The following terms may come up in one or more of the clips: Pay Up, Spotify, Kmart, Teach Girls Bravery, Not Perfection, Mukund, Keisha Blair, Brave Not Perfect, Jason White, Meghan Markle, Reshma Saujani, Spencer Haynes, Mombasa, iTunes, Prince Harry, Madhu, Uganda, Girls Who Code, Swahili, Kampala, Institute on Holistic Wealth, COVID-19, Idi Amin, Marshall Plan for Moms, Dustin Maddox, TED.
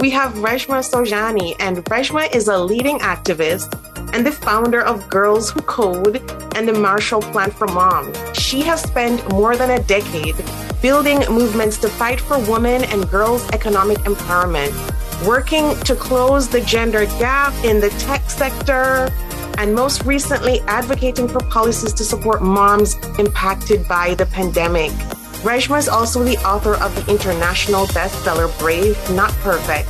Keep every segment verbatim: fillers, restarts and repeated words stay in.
We have Reshma Saujani, and Reshma is a leading activist and the founder of Girls Who Code and the Marshall Plan for Moms. She has spent more than a decade building movements to fight for women and girls' economic empowerment, working to close the gender gap in the tech sector, and most recently advocating for policies to support moms impacted by the pandemic. Reshma is also the author of the international bestseller Brave Not Perfect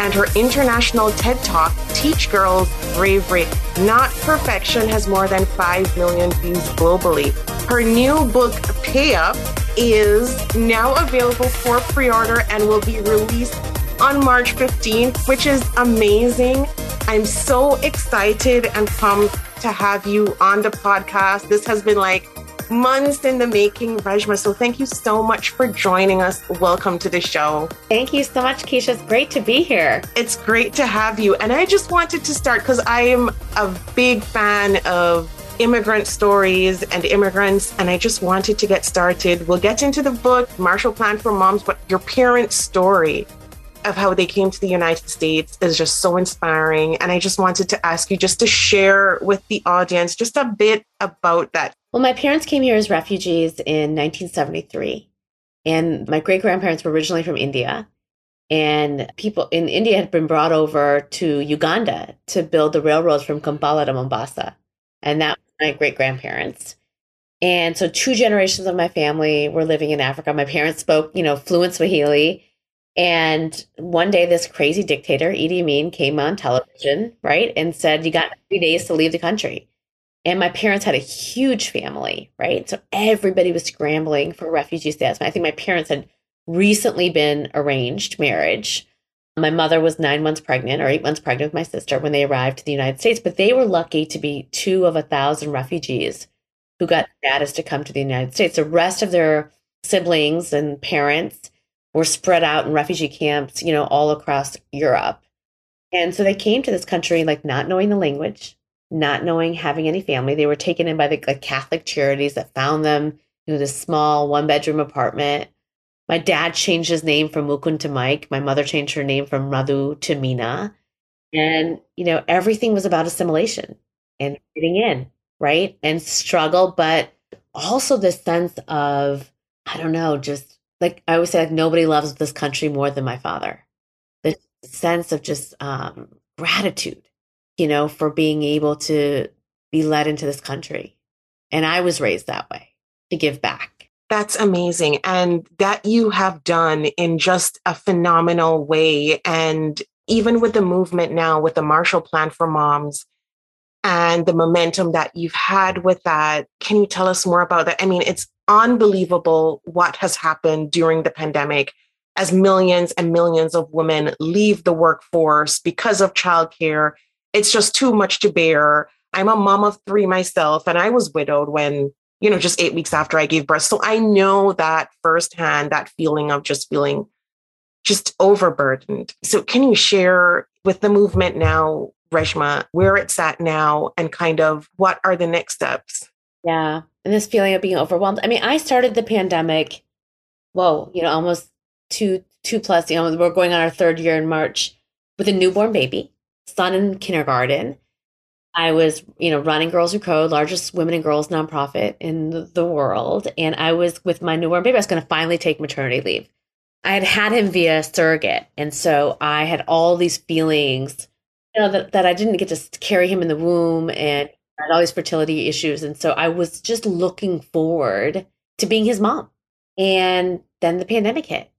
and her international TED Talk, Teach Girls Bravery, Not Perfection, has more than five million views globally. Her new book, Pay Up, is now available for pre-order and will be released on March fifteenth, which is amazing. I'm so excited and pumped to have you on the podcast. This has been like months in the making, Reshma. So thank you so much for joining us. Welcome to the show. Thank you so much, Keisha. It's great to be here. It's great to have you. And I just wanted to start because I am a big fan of immigrant stories and immigrants. And I just wanted to get started. We'll get into the book, Marshall Plan for Moms, but your parents' story of how they came to the United States is just so inspiring. And I just wanted to ask you just to share with the audience just a bit about that. Well, my parents came here as refugees in nineteen seventy-three, and my great-grandparents were originally from India, and people in India had been brought over to Uganda to build the railroads from Kampala to Mombasa, and that was my great-grandparents. And so two generations of my family were living in Africa. My parents spoke, you know, fluent Swahili, and one day this crazy dictator, Idi Amin, came on television, right, and said, you got three days to leave the country. And my parents had a huge family, right? So everybody was scrambling for refugee status. I think my parents had recently been arranged marriage. My mother was nine months pregnant or eight months pregnant with my sister when they arrived to the United States, but they were lucky to be two of a thousand refugees who got status to come to the United States. The rest of their siblings and parents were spread out in refugee camps, you know, all across Europe. And so they came to this country, like not knowing the language, not knowing having any family. They were taken in by the like, Catholic charities that found them, you know, this small one bedroom apartment. My dad changed his name from Mukund to Mike. My mother changed her name from Madhu to Mina. And, you know, everything was about assimilation and fitting in, right? And struggle, but also this sense of, I don't know, just like I always say, like, nobody loves this country more than my father. This sense of just um, gratitude, you know, for being able to be led into this country. And I was raised that way, to give back. That's amazing. And that you have done in just a phenomenal way. And even with the movement now, with the Marshall Plan for Moms and the momentum that you've had with that, can you tell us more about that? I mean, it's unbelievable what has happened during the pandemic as millions and millions of women leave the workforce because of childcare. It's just too much to bear. I'm a mom of three myself, and I was widowed when, you know, just eight weeks after I gave birth. So I know that firsthand, that feeling of just feeling just overburdened. So can you share with the movement now, Reshma, where it's at now and kind of what are the next steps? Yeah. And this feeling of being overwhelmed. I mean, I started the pandemic, whoa, you know, almost two, two plus, you know, we're going on our third year in March with a newborn baby. Son in kindergarten. I was, you know, running Girls Who Code, largest women and girls nonprofit in the, the world. And I was with my newborn baby. I was going to finally take maternity leave. I had had him via surrogate. And so I had all these feelings, you know, that, that I didn't get to carry him in the womb and I had all these fertility issues. And so I was just looking forward to being his mom. And then the pandemic hit.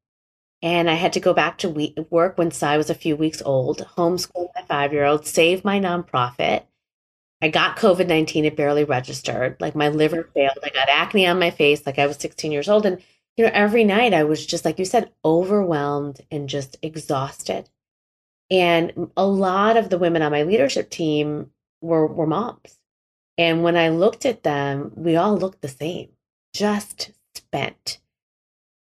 And I had to go back to we- work when Sai was a few weeks old, homeschool my five-year-old, save my nonprofit. I got COVID nineteen. It barely registered. Like my liver failed. I got acne on my face. Like I was sixteen years old. And, you know, every night I was just, like you said, overwhelmed and just exhausted. And a lot of the women on my leadership team were, were moms. And when I looked at them, we all looked the same, just spent.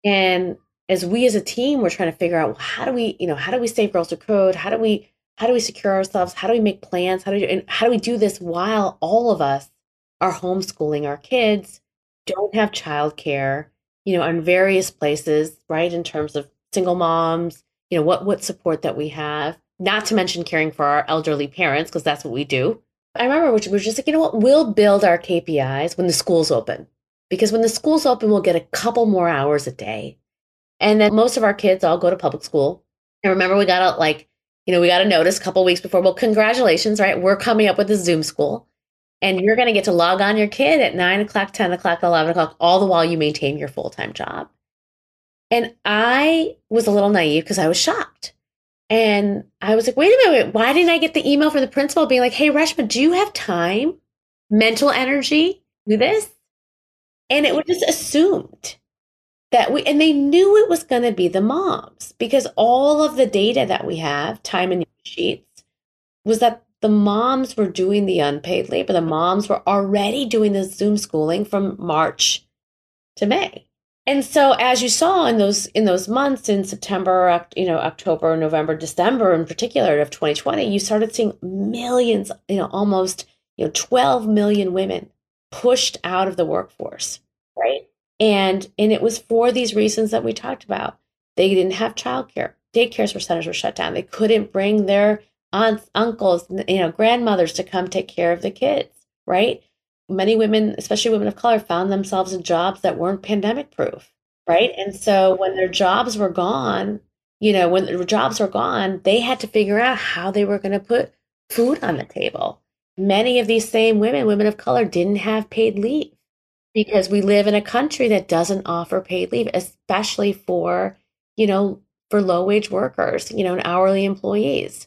And as we as a team were trying to figure out, well, how do we, you know, how do we save Girls Who Code? How do we, how do we secure ourselves? How do we make plans? How do we, and how do we do this while all of us are homeschooling our kids, don't have childcare, you know, in various places, right? In terms of single moms, you know, what, what support that we have, not to mention caring for our elderly parents, because that's what we do. I remember we were just like, you know what, we'll build our K P Is when the school's open, because when the school's open, we'll get a couple more hours a day. And then most of our kids all go to public school. And remember, we got a, like, you know, we got a notice a couple weeks before, well, congratulations, right? We're coming up with a Zoom school and you're going to get to log on your kid at nine o'clock, ten o'clock, eleven o'clock, all the while you maintain your full-time job. And I was a little naive because I was shocked. And I was like, wait a minute, why didn't I get the email from the principal being like, hey, Reshma, do you have time, mental energy, do this? And it was just assumed that we, and they knew it was going to be the moms, because all of the data that we have, time and sheets, was that the moms were doing the unpaid labor. The moms were already doing the Zoom schooling from March to May. And so, as you saw in those in those months, in September, you know, October, November, December, in particular of twenty twenty, you started seeing millions, you know, almost you know, twelve million women pushed out of the workforce, right? And and it was for these reasons that we talked about. They didn't have childcare. Daycare centers were shut down. They couldn't bring their aunts, uncles, you know, grandmothers to come take care of the kids, right? Many women, especially women of color, found themselves in jobs that weren't pandemic proof, right? And so when their jobs were gone, you know, when their jobs were gone, they had to figure out how they were going to put food on the table. Many of these same women, women of color, didn't have paid leave because we live in a country that doesn't offer paid leave, especially for, you know, for low-wage workers, you know, and hourly employees.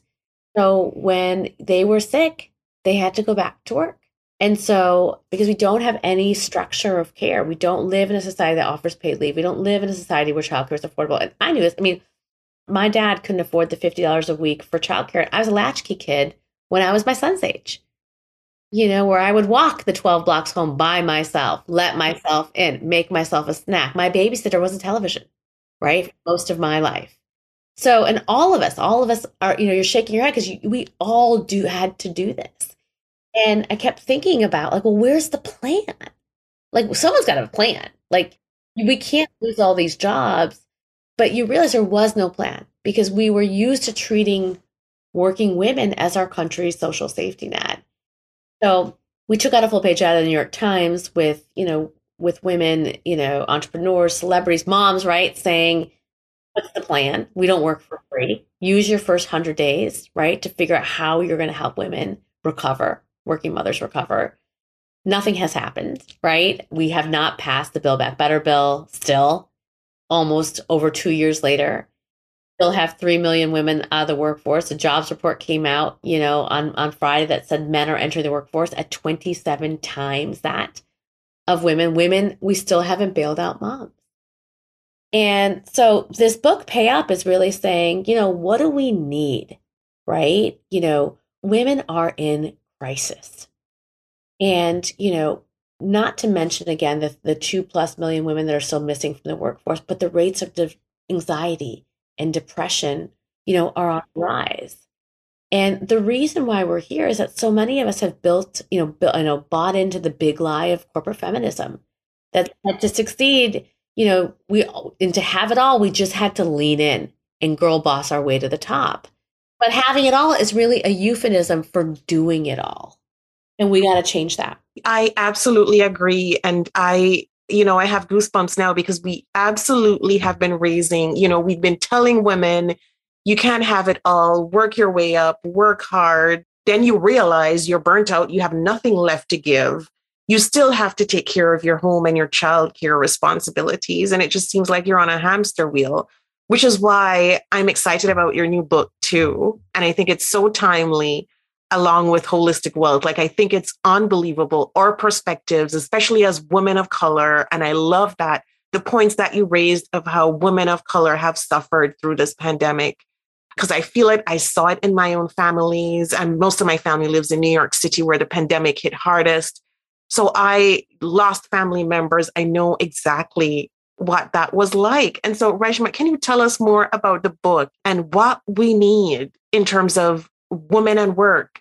So when they were sick, they had to go back to work. And so, because we don't have any structure of care, we don't live in a society that offers paid leave. We don't live in a society where childcare is affordable. And I knew this. I mean, my dad couldn't afford the fifty dollars a week for childcare. I was a latchkey kid when I was my son's age, you know, where I would walk the twelve blocks home by myself, let myself in, make myself a snack. My babysitter was a television, right? Most of my life. So, and all of us, all of us are, you know, you're shaking your head because you, we all do had to do this. And I kept thinking about like, well, where's the plan? Like someone's got to have a plan. Like we can't lose all these jobs, but you realize there was no plan because we were used to treating working women as our country's social safety net. So we took out a full page out of the New York Times with, you know, with women, you know, entrepreneurs, celebrities, moms, right? Saying, what's the plan? We don't work for free. Use your first hundred days, right? To figure out how you're going to help women recover. Working mothers recover. Nothing has happened, right? We have not passed the Build Back Better bill still, almost over two years later. We'll have three million women out of the workforce. A jobs report came out, you know, on, on Friday that said men are entering the workforce at twenty-seven times that of women. Women, we still haven't bailed out moms. And so this book, Pay Up, is really saying, you know, what do we need, right? You know, women are in crisis. And, you know, not to mention, again, the, the two plus million women that are still missing from the workforce, but the rates of de- anxiety and depression, you know, are on the rise. And the reason why we're here is that so many of us have built, you know, built, you know, bought into the big lie of corporate feminism that, that to succeed, you know, we, and to have it all, we just had to lean in and girl boss our way to the top. But having it all is really a euphemism for doing it all. And we got to change that. I absolutely agree. And I, you know, I have goosebumps now because we absolutely have been raising, you know, we've been telling women, you can't have it all, work your way up, work hard. Then you realize you're burnt out. You have nothing left to give. You still have to take care of your home and your childcare responsibilities. And it just seems like you're on a hamster wheel, which is why I'm excited about your new book too. And I think it's so timely along with holistic wealth. Like I think it's unbelievable, our perspectives, especially as women of color. And I love that the points that you raised of how women of color have suffered through this pandemic. because I feel it. I saw it in my own families. And most of my family lives in New York City, where the pandemic hit hardest. So I lost family members. I know exactly what that was like. And so, Reshma, can you tell us more about the book and what we need in terms of women and work?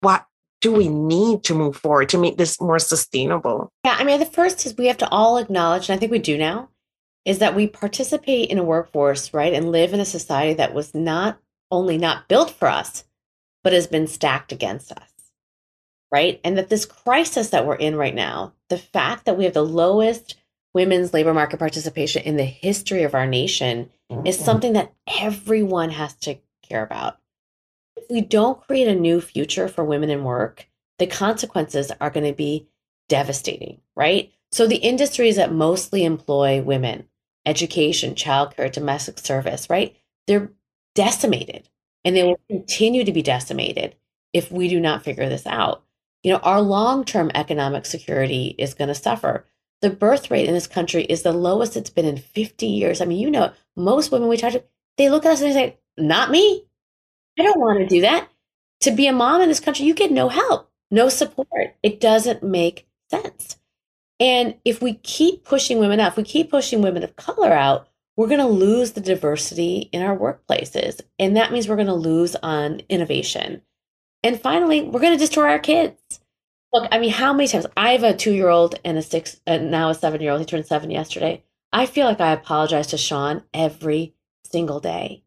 What do we need to move forward to make this more sustainable? Yeah, I mean, the first is we have to all acknowledge, and I think we do now, is that we participate in a workforce, right, and live in a society that was not only not built for us, but has been stacked against us, right? And that this crisis that we're in right now, the fact that we have the lowest women's labor market participation in the history of our nation is something that everyone has to care about. If we don't create a new future for women in work, the consequences are going to be devastating, right? So the industries that mostly employ women, education, childcare, domestic service, right? They're decimated, and they will continue to be decimated if we do not figure this out. You know, our long-term economic security is going to suffer. The birth rate in this country is the lowest it's been in fifty years. I mean, you know, most women we talk to, they look at us and they say, not me. I don't want to do that. To be a mom in this country, you get no help, no support. It doesn't make sense. And if we keep pushing women out, if we keep pushing women of color out, we're going to lose the diversity in our workplaces. And that means we're going to lose on innovation. And finally, we're going to destroy our kids. Look, I mean, how many times? I have a two-year-old and a six, and now a seven-year-old. He turned seven yesterday. I feel like I apologize to Sean every single day.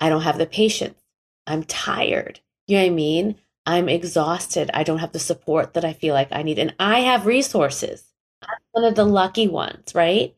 I don't have the patience. I'm tired. You know what I mean? I'm exhausted. I don't have the support that I feel like I need. And I have resources. I'm one of the lucky ones, right?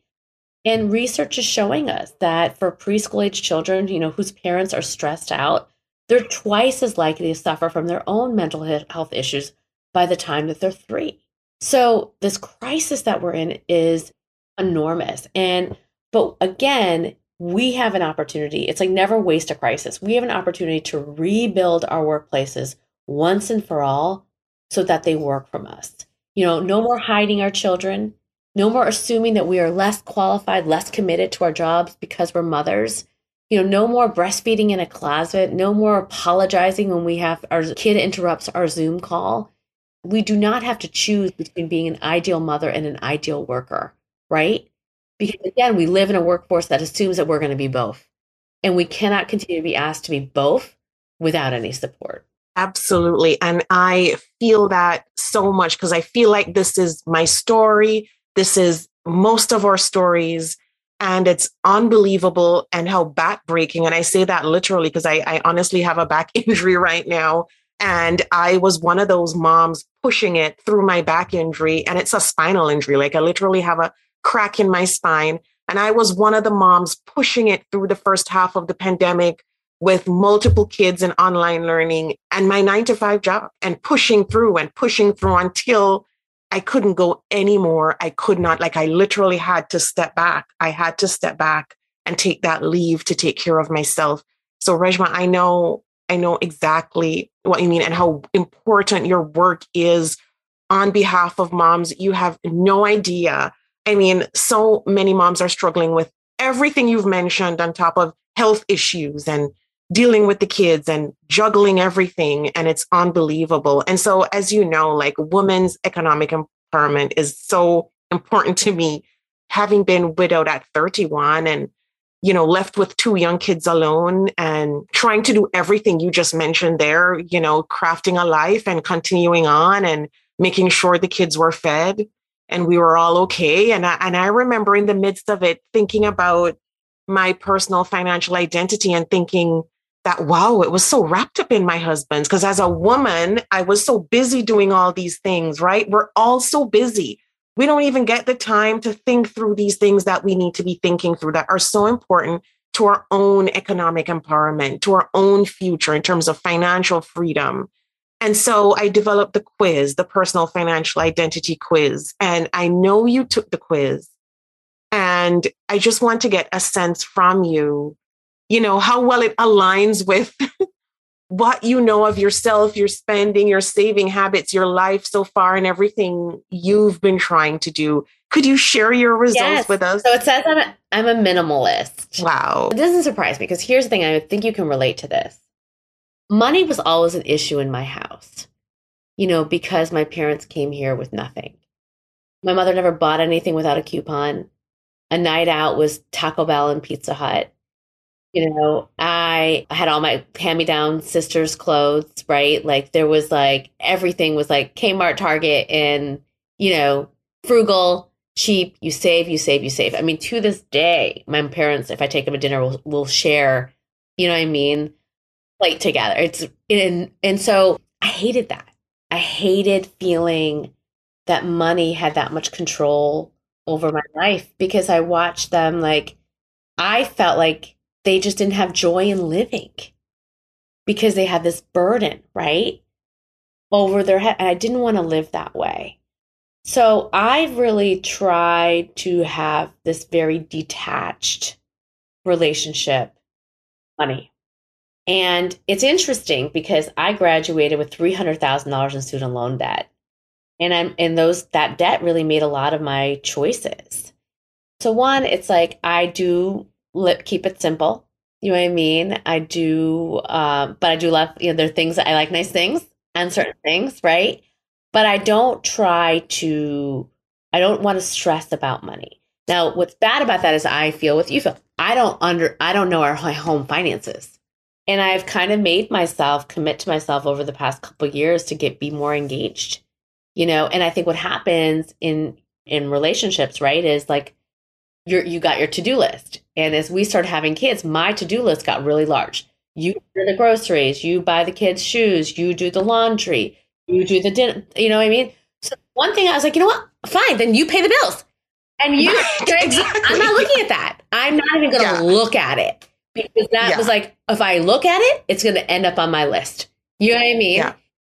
And research is showing us that for preschool-age children, you know, whose parents are stressed out, they're twice as likely to suffer from their own mental health issues by the time that they're three. So this crisis that we're in is enormous. And, but again, we have an opportunity. It's like never waste a crisis. We have an opportunity to rebuild our workplaces once and for all so that they work from us. You know, no more hiding our children, no more assuming that we are less qualified, less committed to our jobs because we're mothers. You know, no more breastfeeding in a closet, no more apologizing when we have our kid interrupts our Zoom call. We do not have to choose between being an ideal mother and an ideal worker, right? Because again, we live in a workforce that assumes that we're going to be both. And we cannot continue to be asked to be both without any support. Absolutely. And I feel that so much because I feel like this is my story. This is most of our stories. And it's unbelievable and how backbreaking. And I say that literally because I, I honestly have a back injury right now. And I was one of those moms pushing it through my back injury. And it's a spinal injury. Like I literally have a crack in my spine. And I was one of the moms pushing it through the first half of the pandemic with multiple kids and online learning and my nine to five job and pushing through and pushing through until I couldn't go anymore. I could not, like I literally had to step back. I had to step back and take that leave to take care of myself. So Reshma, I know I know exactly what you mean and how important your work is on behalf of moms. You have no idea. I mean, so many moms are struggling with everything you've mentioned on top of health issues and dealing with the kids and juggling everything. And it's unbelievable. And so, as you know, like women's economic empowerment is so important to me, having been widowed at thirty-one and you know, left with two young kids alone and trying to do everything you just mentioned there, you know, crafting a life and continuing on and making sure the kids were fed and we were all okay. And I, and I remember in the midst of it, thinking about my personal financial identity and thinking that, wow, it was so wrapped up in my husband's because as a woman, I was so busy doing all these things, right? We're all so busy. We don't even get the time to think through these things that we need to be thinking through that are so important to our own economic empowerment, to our own future in terms of financial freedom. And so I developed the quiz, the personal financial identity quiz. And I know you took the quiz. And I just want to get a sense from you, you know, how well it aligns with what you know of yourself, your spending, your saving habits, your life so far, and everything you've been trying to do. Could you share your results yes. with us? So it says I'm a, I'm a minimalist. Wow. It doesn't surprise me because here's the thing. I think you can relate to this. Money was always an issue in my house, you know, because my parents came here with nothing. My mother never bought anything without a coupon. A night out was Taco Bell and Pizza Hut. You know, I had all my hand-me-down sister's clothes, right? Like there was like, everything was like Kmart, Target, and, you know, frugal, cheap, you save, you save, you save. I mean, to this day, my parents, if I take them to dinner, we'll, we'll share, you know what I mean? Plate together. It's in, and so I hated that. I hated feeling that money had that much control over my life because I watched them like, I felt like they just didn't have joy in living because they had this burden, right? Over their head. And I didn't want to live that way. So I've really tried to have this very detached relationship with money. And it's interesting because I graduated with three hundred thousand dollars in student loan debt. And I'm and those that debt really made a lot of my choices. So one, it's like I do lip, keep it simple. You know what I mean? I do, uh, but I do love, you know, there are things that I like, nice things and certain things, right? But I don't try to, I don't want to stress about money. Now, what's bad about that is I feel what you feel. I don't under, I don't know our home finances. And I've kind of made myself commit to myself over the past couple of years to get, be more engaged, you know? And I think what happens in, in relationships, right, is like you're, you got your to-do list. And as we started having kids, my to-do list got really large. You do the groceries, you buy the kids' shoes, you do the laundry, you do the dinner, you know what I mean? So one thing I was like, you know what? Fine. Then you pay the bills and you, exactly. I'm not looking at that. I'm not even going to yeah. look at it. Because that yeah. was like, if I look at it, it's going to end up on my list. You know what I mean? Yeah.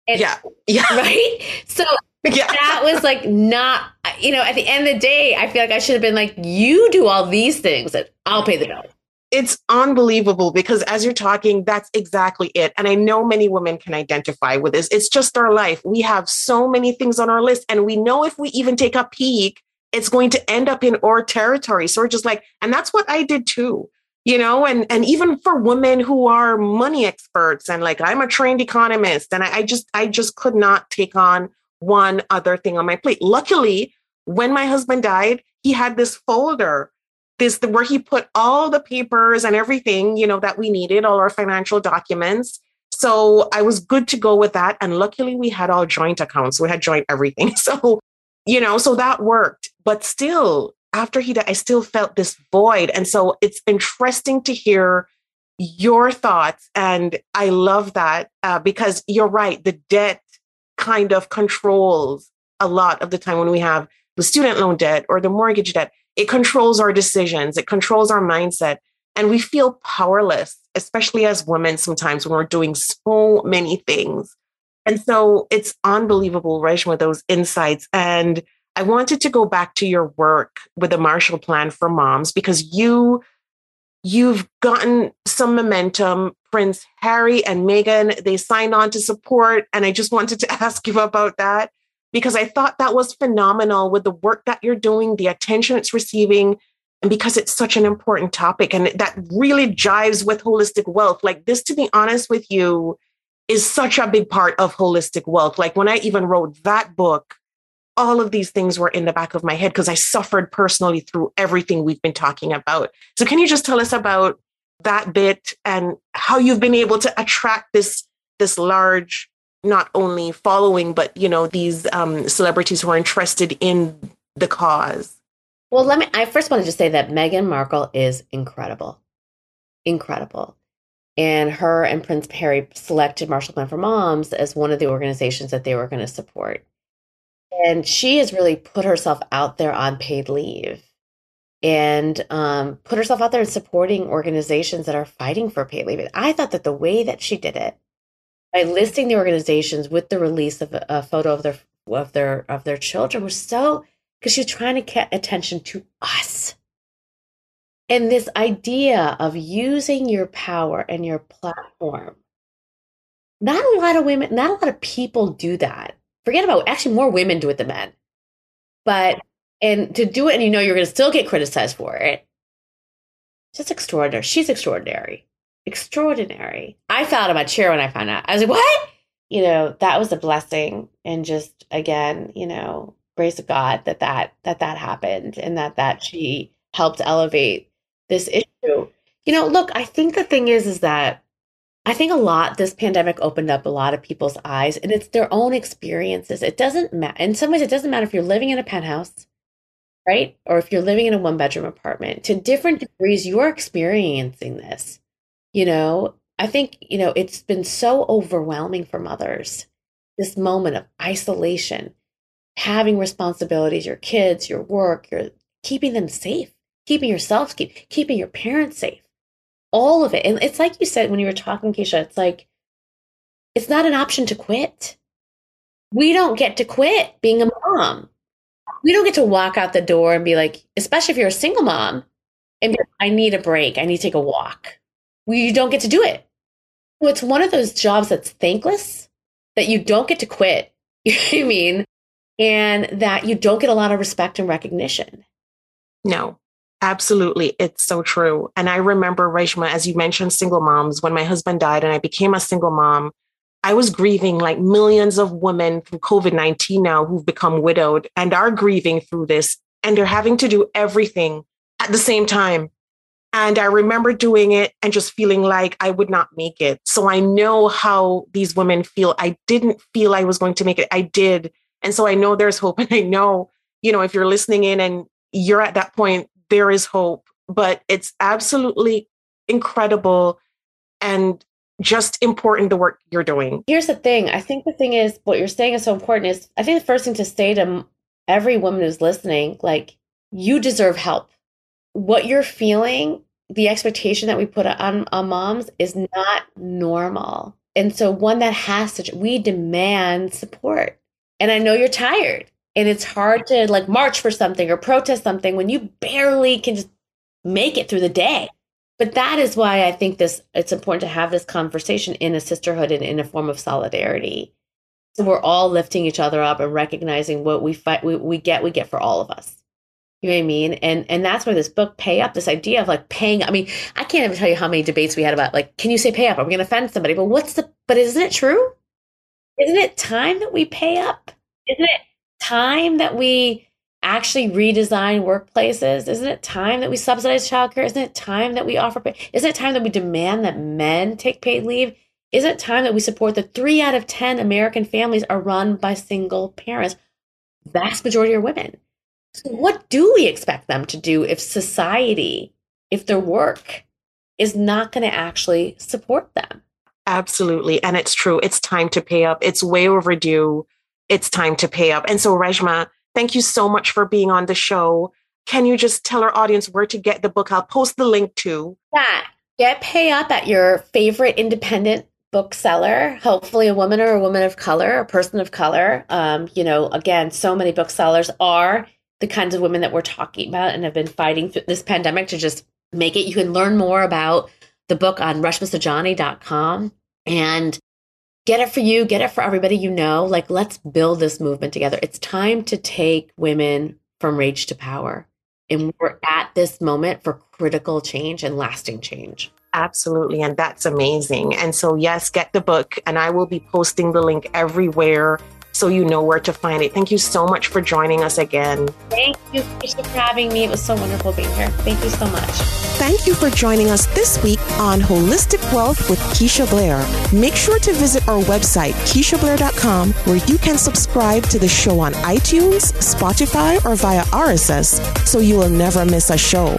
And, yeah. yeah. Right? So yeah. that was like not, you know, at the end of the day, I feel like I should have been like, you do all these things and I'll pay the bill. It's unbelievable because as you're talking, that's exactly it. And I know many women can identify with this. It's just our life. We have so many things on our list. And we know if we even take a peek, it's going to end up in our territory. So we're just like, and that's what I did too. You know, and, and even for women who are money experts and like, I'm a trained economist and I, I just, I just could not take on one other thing on my plate. Luckily, when my husband died, he had this folder, this, where he put all the papers and everything, you know, that we needed, all our financial documents. So I was good to go with that. And luckily we had all joint accounts. We had joint everything. So, you know, so that worked, but still, after he died, I still felt this void. And so it's interesting to hear your thoughts. And I love that uh, because you're right. The debt kind of controls a lot of the time when we have the student loan debt or the mortgage debt. It controls our decisions. It controls our mindset. And we feel powerless, especially as women sometimes when we're doing so many things. And so it's unbelievable, Reshma, those insights. And I wanted to go back to your work with the Marshall Plan for Moms because you, you've gotten some momentum. Prince Harry and Meghan, they signed on to support. And I just wanted to ask you about that because I thought that was phenomenal with the work that you're doing, the attention it's receiving, and because it's such an important topic. And that really jives with holistic wealth. Like this, to be honest with you, is such a big part of holistic wealth. Like when I even wrote that book, all of these things were in the back of my head because I suffered personally through everything we've been talking about. So can you just tell us about that bit and how you've been able to attract this, this large, not only following, but, you know, these um, celebrities who are interested in the cause? Well, let me, I first want to just say that Meghan Markle is incredible, incredible. And her and Prince Harry selected Marshall Plan for Moms as one of the organizations that they were going to support. And she has really put herself out there on paid leave and um, put herself out there in supporting organizations that are fighting for paid leave. And I thought that the way that she did it, by listing the organizations with the release of a, a photo of their of their, of their children, was so, because she was trying to get attention to us. And this idea of using your power and your platform, not a lot of women, not a lot of people do that. Forget about, actually more women do it than men, but and to do it, and you know you're going to still get criticized for it. Just extraordinary. She's extraordinary. Extraordinary. I fell out of my chair when I found out. I was like, what? You know, that was a blessing. And just, again, you know, grace of God that that, that, that happened and that, that she helped elevate this issue. You know, look, I think the thing is, is that I think a lot, this pandemic opened up a lot of people's eyes, and it's their own experiences. It doesn't matter. In some ways, it doesn't matter if you're living in a penthouse, right? Or if you're living in a one bedroom apartment, to different degrees, you're experiencing this. You know, I think, you know, it's been so overwhelming for mothers, this moment of isolation, having responsibilities, your kids, your work, your keeping them safe, keeping yourself, keep, keeping your parents safe, all of it. And it's like you said, when you were talking, Keisha, it's like, it's not an option to quit. We don't get to quit being a mom. We don't get to walk out the door and be like, especially if you're a single mom, and be like, I need a break. I need to take a walk. We don't get to do it. So it's one of those jobs that's thankless, that you don't get to quit. You know what I mean? And that you don't get a lot of respect and recognition. No, absolutely. It's so true. And I remember, Reshma, as you mentioned, single moms, when my husband died and I became a single mom, I was grieving like millions of women through COVID nineteen now who've become widowed and are grieving through this, and they're having to do everything at the same time. And I remember doing it and just feeling like I would not make it. So I know how these women feel. I didn't feel I was going to make it. I did. And so I know there's hope. And I know, you know, if you're listening in and you're at that point, there is hope, but it's absolutely incredible and just important, the work you're doing. Here's the thing. I think the thing is, what you're saying is so important is, I think the first thing to say to every woman who's listening, like, you deserve help. What you're feeling, the expectation that we put on, on moms is not normal. And so one that has to, we demand support. And I know you're tired and it's hard to like march for something or protest something when you barely can just make it through the day. But that is why I think this, it's important to have this conversation in a sisterhood and in a form of solidarity. So we're all lifting each other up and recognizing what we fight, we, we get, we get for all of us. You know what I mean? And and that's where this book, Pay Up, this idea of like paying, I mean, I can't even tell you how many debates we had about like, can you say pay up? Are we going to offend somebody? But what's the, but isn't it true? Isn't it time that we pay up? Isn't it time that we actually redesign workplaces? Isn't it time that we subsidize childcare? Isn't it time that we offer pay? Isn't it time that we demand that men take paid leave? Isn't it time that we support that three out of ten American families are run by single parents? Vast majority are women. So what do we expect them to do if society, if their work is not going to actually support them? Absolutely. And it's true. It's time to pay up. It's way overdue. It's time to pay up. And so, Reshma, thank you so much for being on the show. Can you just tell our audience where to get the book? I'll post the link to. Yeah, get Pay Up at your favorite independent bookseller, hopefully a woman or a woman of color, a person of color. Um, you know, again, so many booksellers are the kinds of women that we're talking about and have been fighting through this pandemic to just make it. You can learn more about the book on Reshma Saujani dot com and get it for you, get it for everybody you know. Like, let's build this movement together. It's time to take women from rage to power. And we're at this moment for critical change and lasting change. Absolutely. And that's amazing. And so, yes, get the book. And I will be posting the link everywhere so you know where to find it. Thank you so much for joining us again. Thank you, Keisha, for having me. It was so wonderful being here. Thank you so much. Thank you for joining us this week on Holistic Wealth with Keisha Blair. Make sure to visit our website, keisha blair dot com, where you can subscribe to the show on iTunes, Spotify, or via R S S, so you will never miss a show.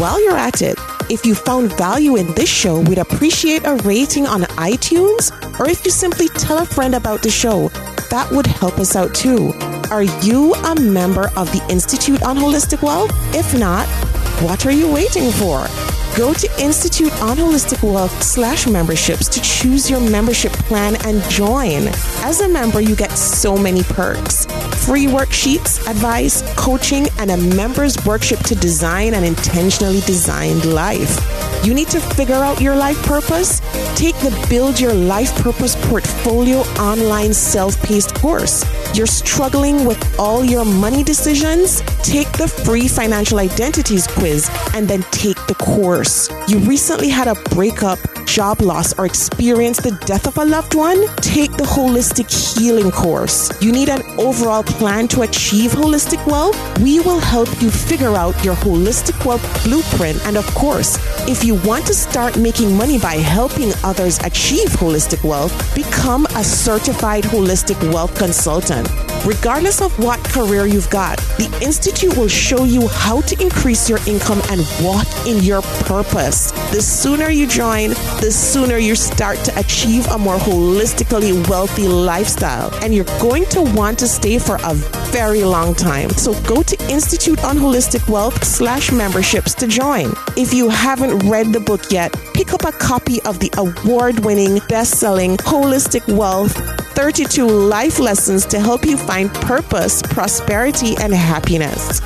While you're at it, if you found value in this show, we'd appreciate a rating on iTunes, or if you simply tell a friend about the show. That would help us out too. Are you a member of the Institute on Holistic Wealth? If not, what are you waiting for? Go to Institute on Holistic Wealth slash memberships to choose your membership plan and join. As a member, you get so many perks. Free worksheets, advice, coaching, and a member's workshop to design an intentionally designed life. You need to figure out your life purpose? Take the Build Your Life Purpose Portfolio online self-paced course. You're struggling with all your money decisions? Take the free financial identities quiz and then take the course. You recently had a breakup, job loss, or experienced the death of a loved one? Take the Holistic Healing course. You need an overall plan to achieve holistic wealth? We will help you figure out your holistic wealth blueprint. And of course, if you want to start making money by helping others achieve holistic wealth, become a certified holistic wealth consultant. Regardless of what career you've got, the Institute will show you how to increase your income and walk in your purpose. The sooner you join, the sooner you start to achieve a more holistically wealthy lifestyle. And you're going to want to stay for a very long time. So go to Institute on Holistic Wealth slash memberships to join. If you haven't read the book yet, pick up a copy of the award-winning, best-selling Holistic Wealth thirty-two Life Lessons to help you find purpose, prosperity, and happiness.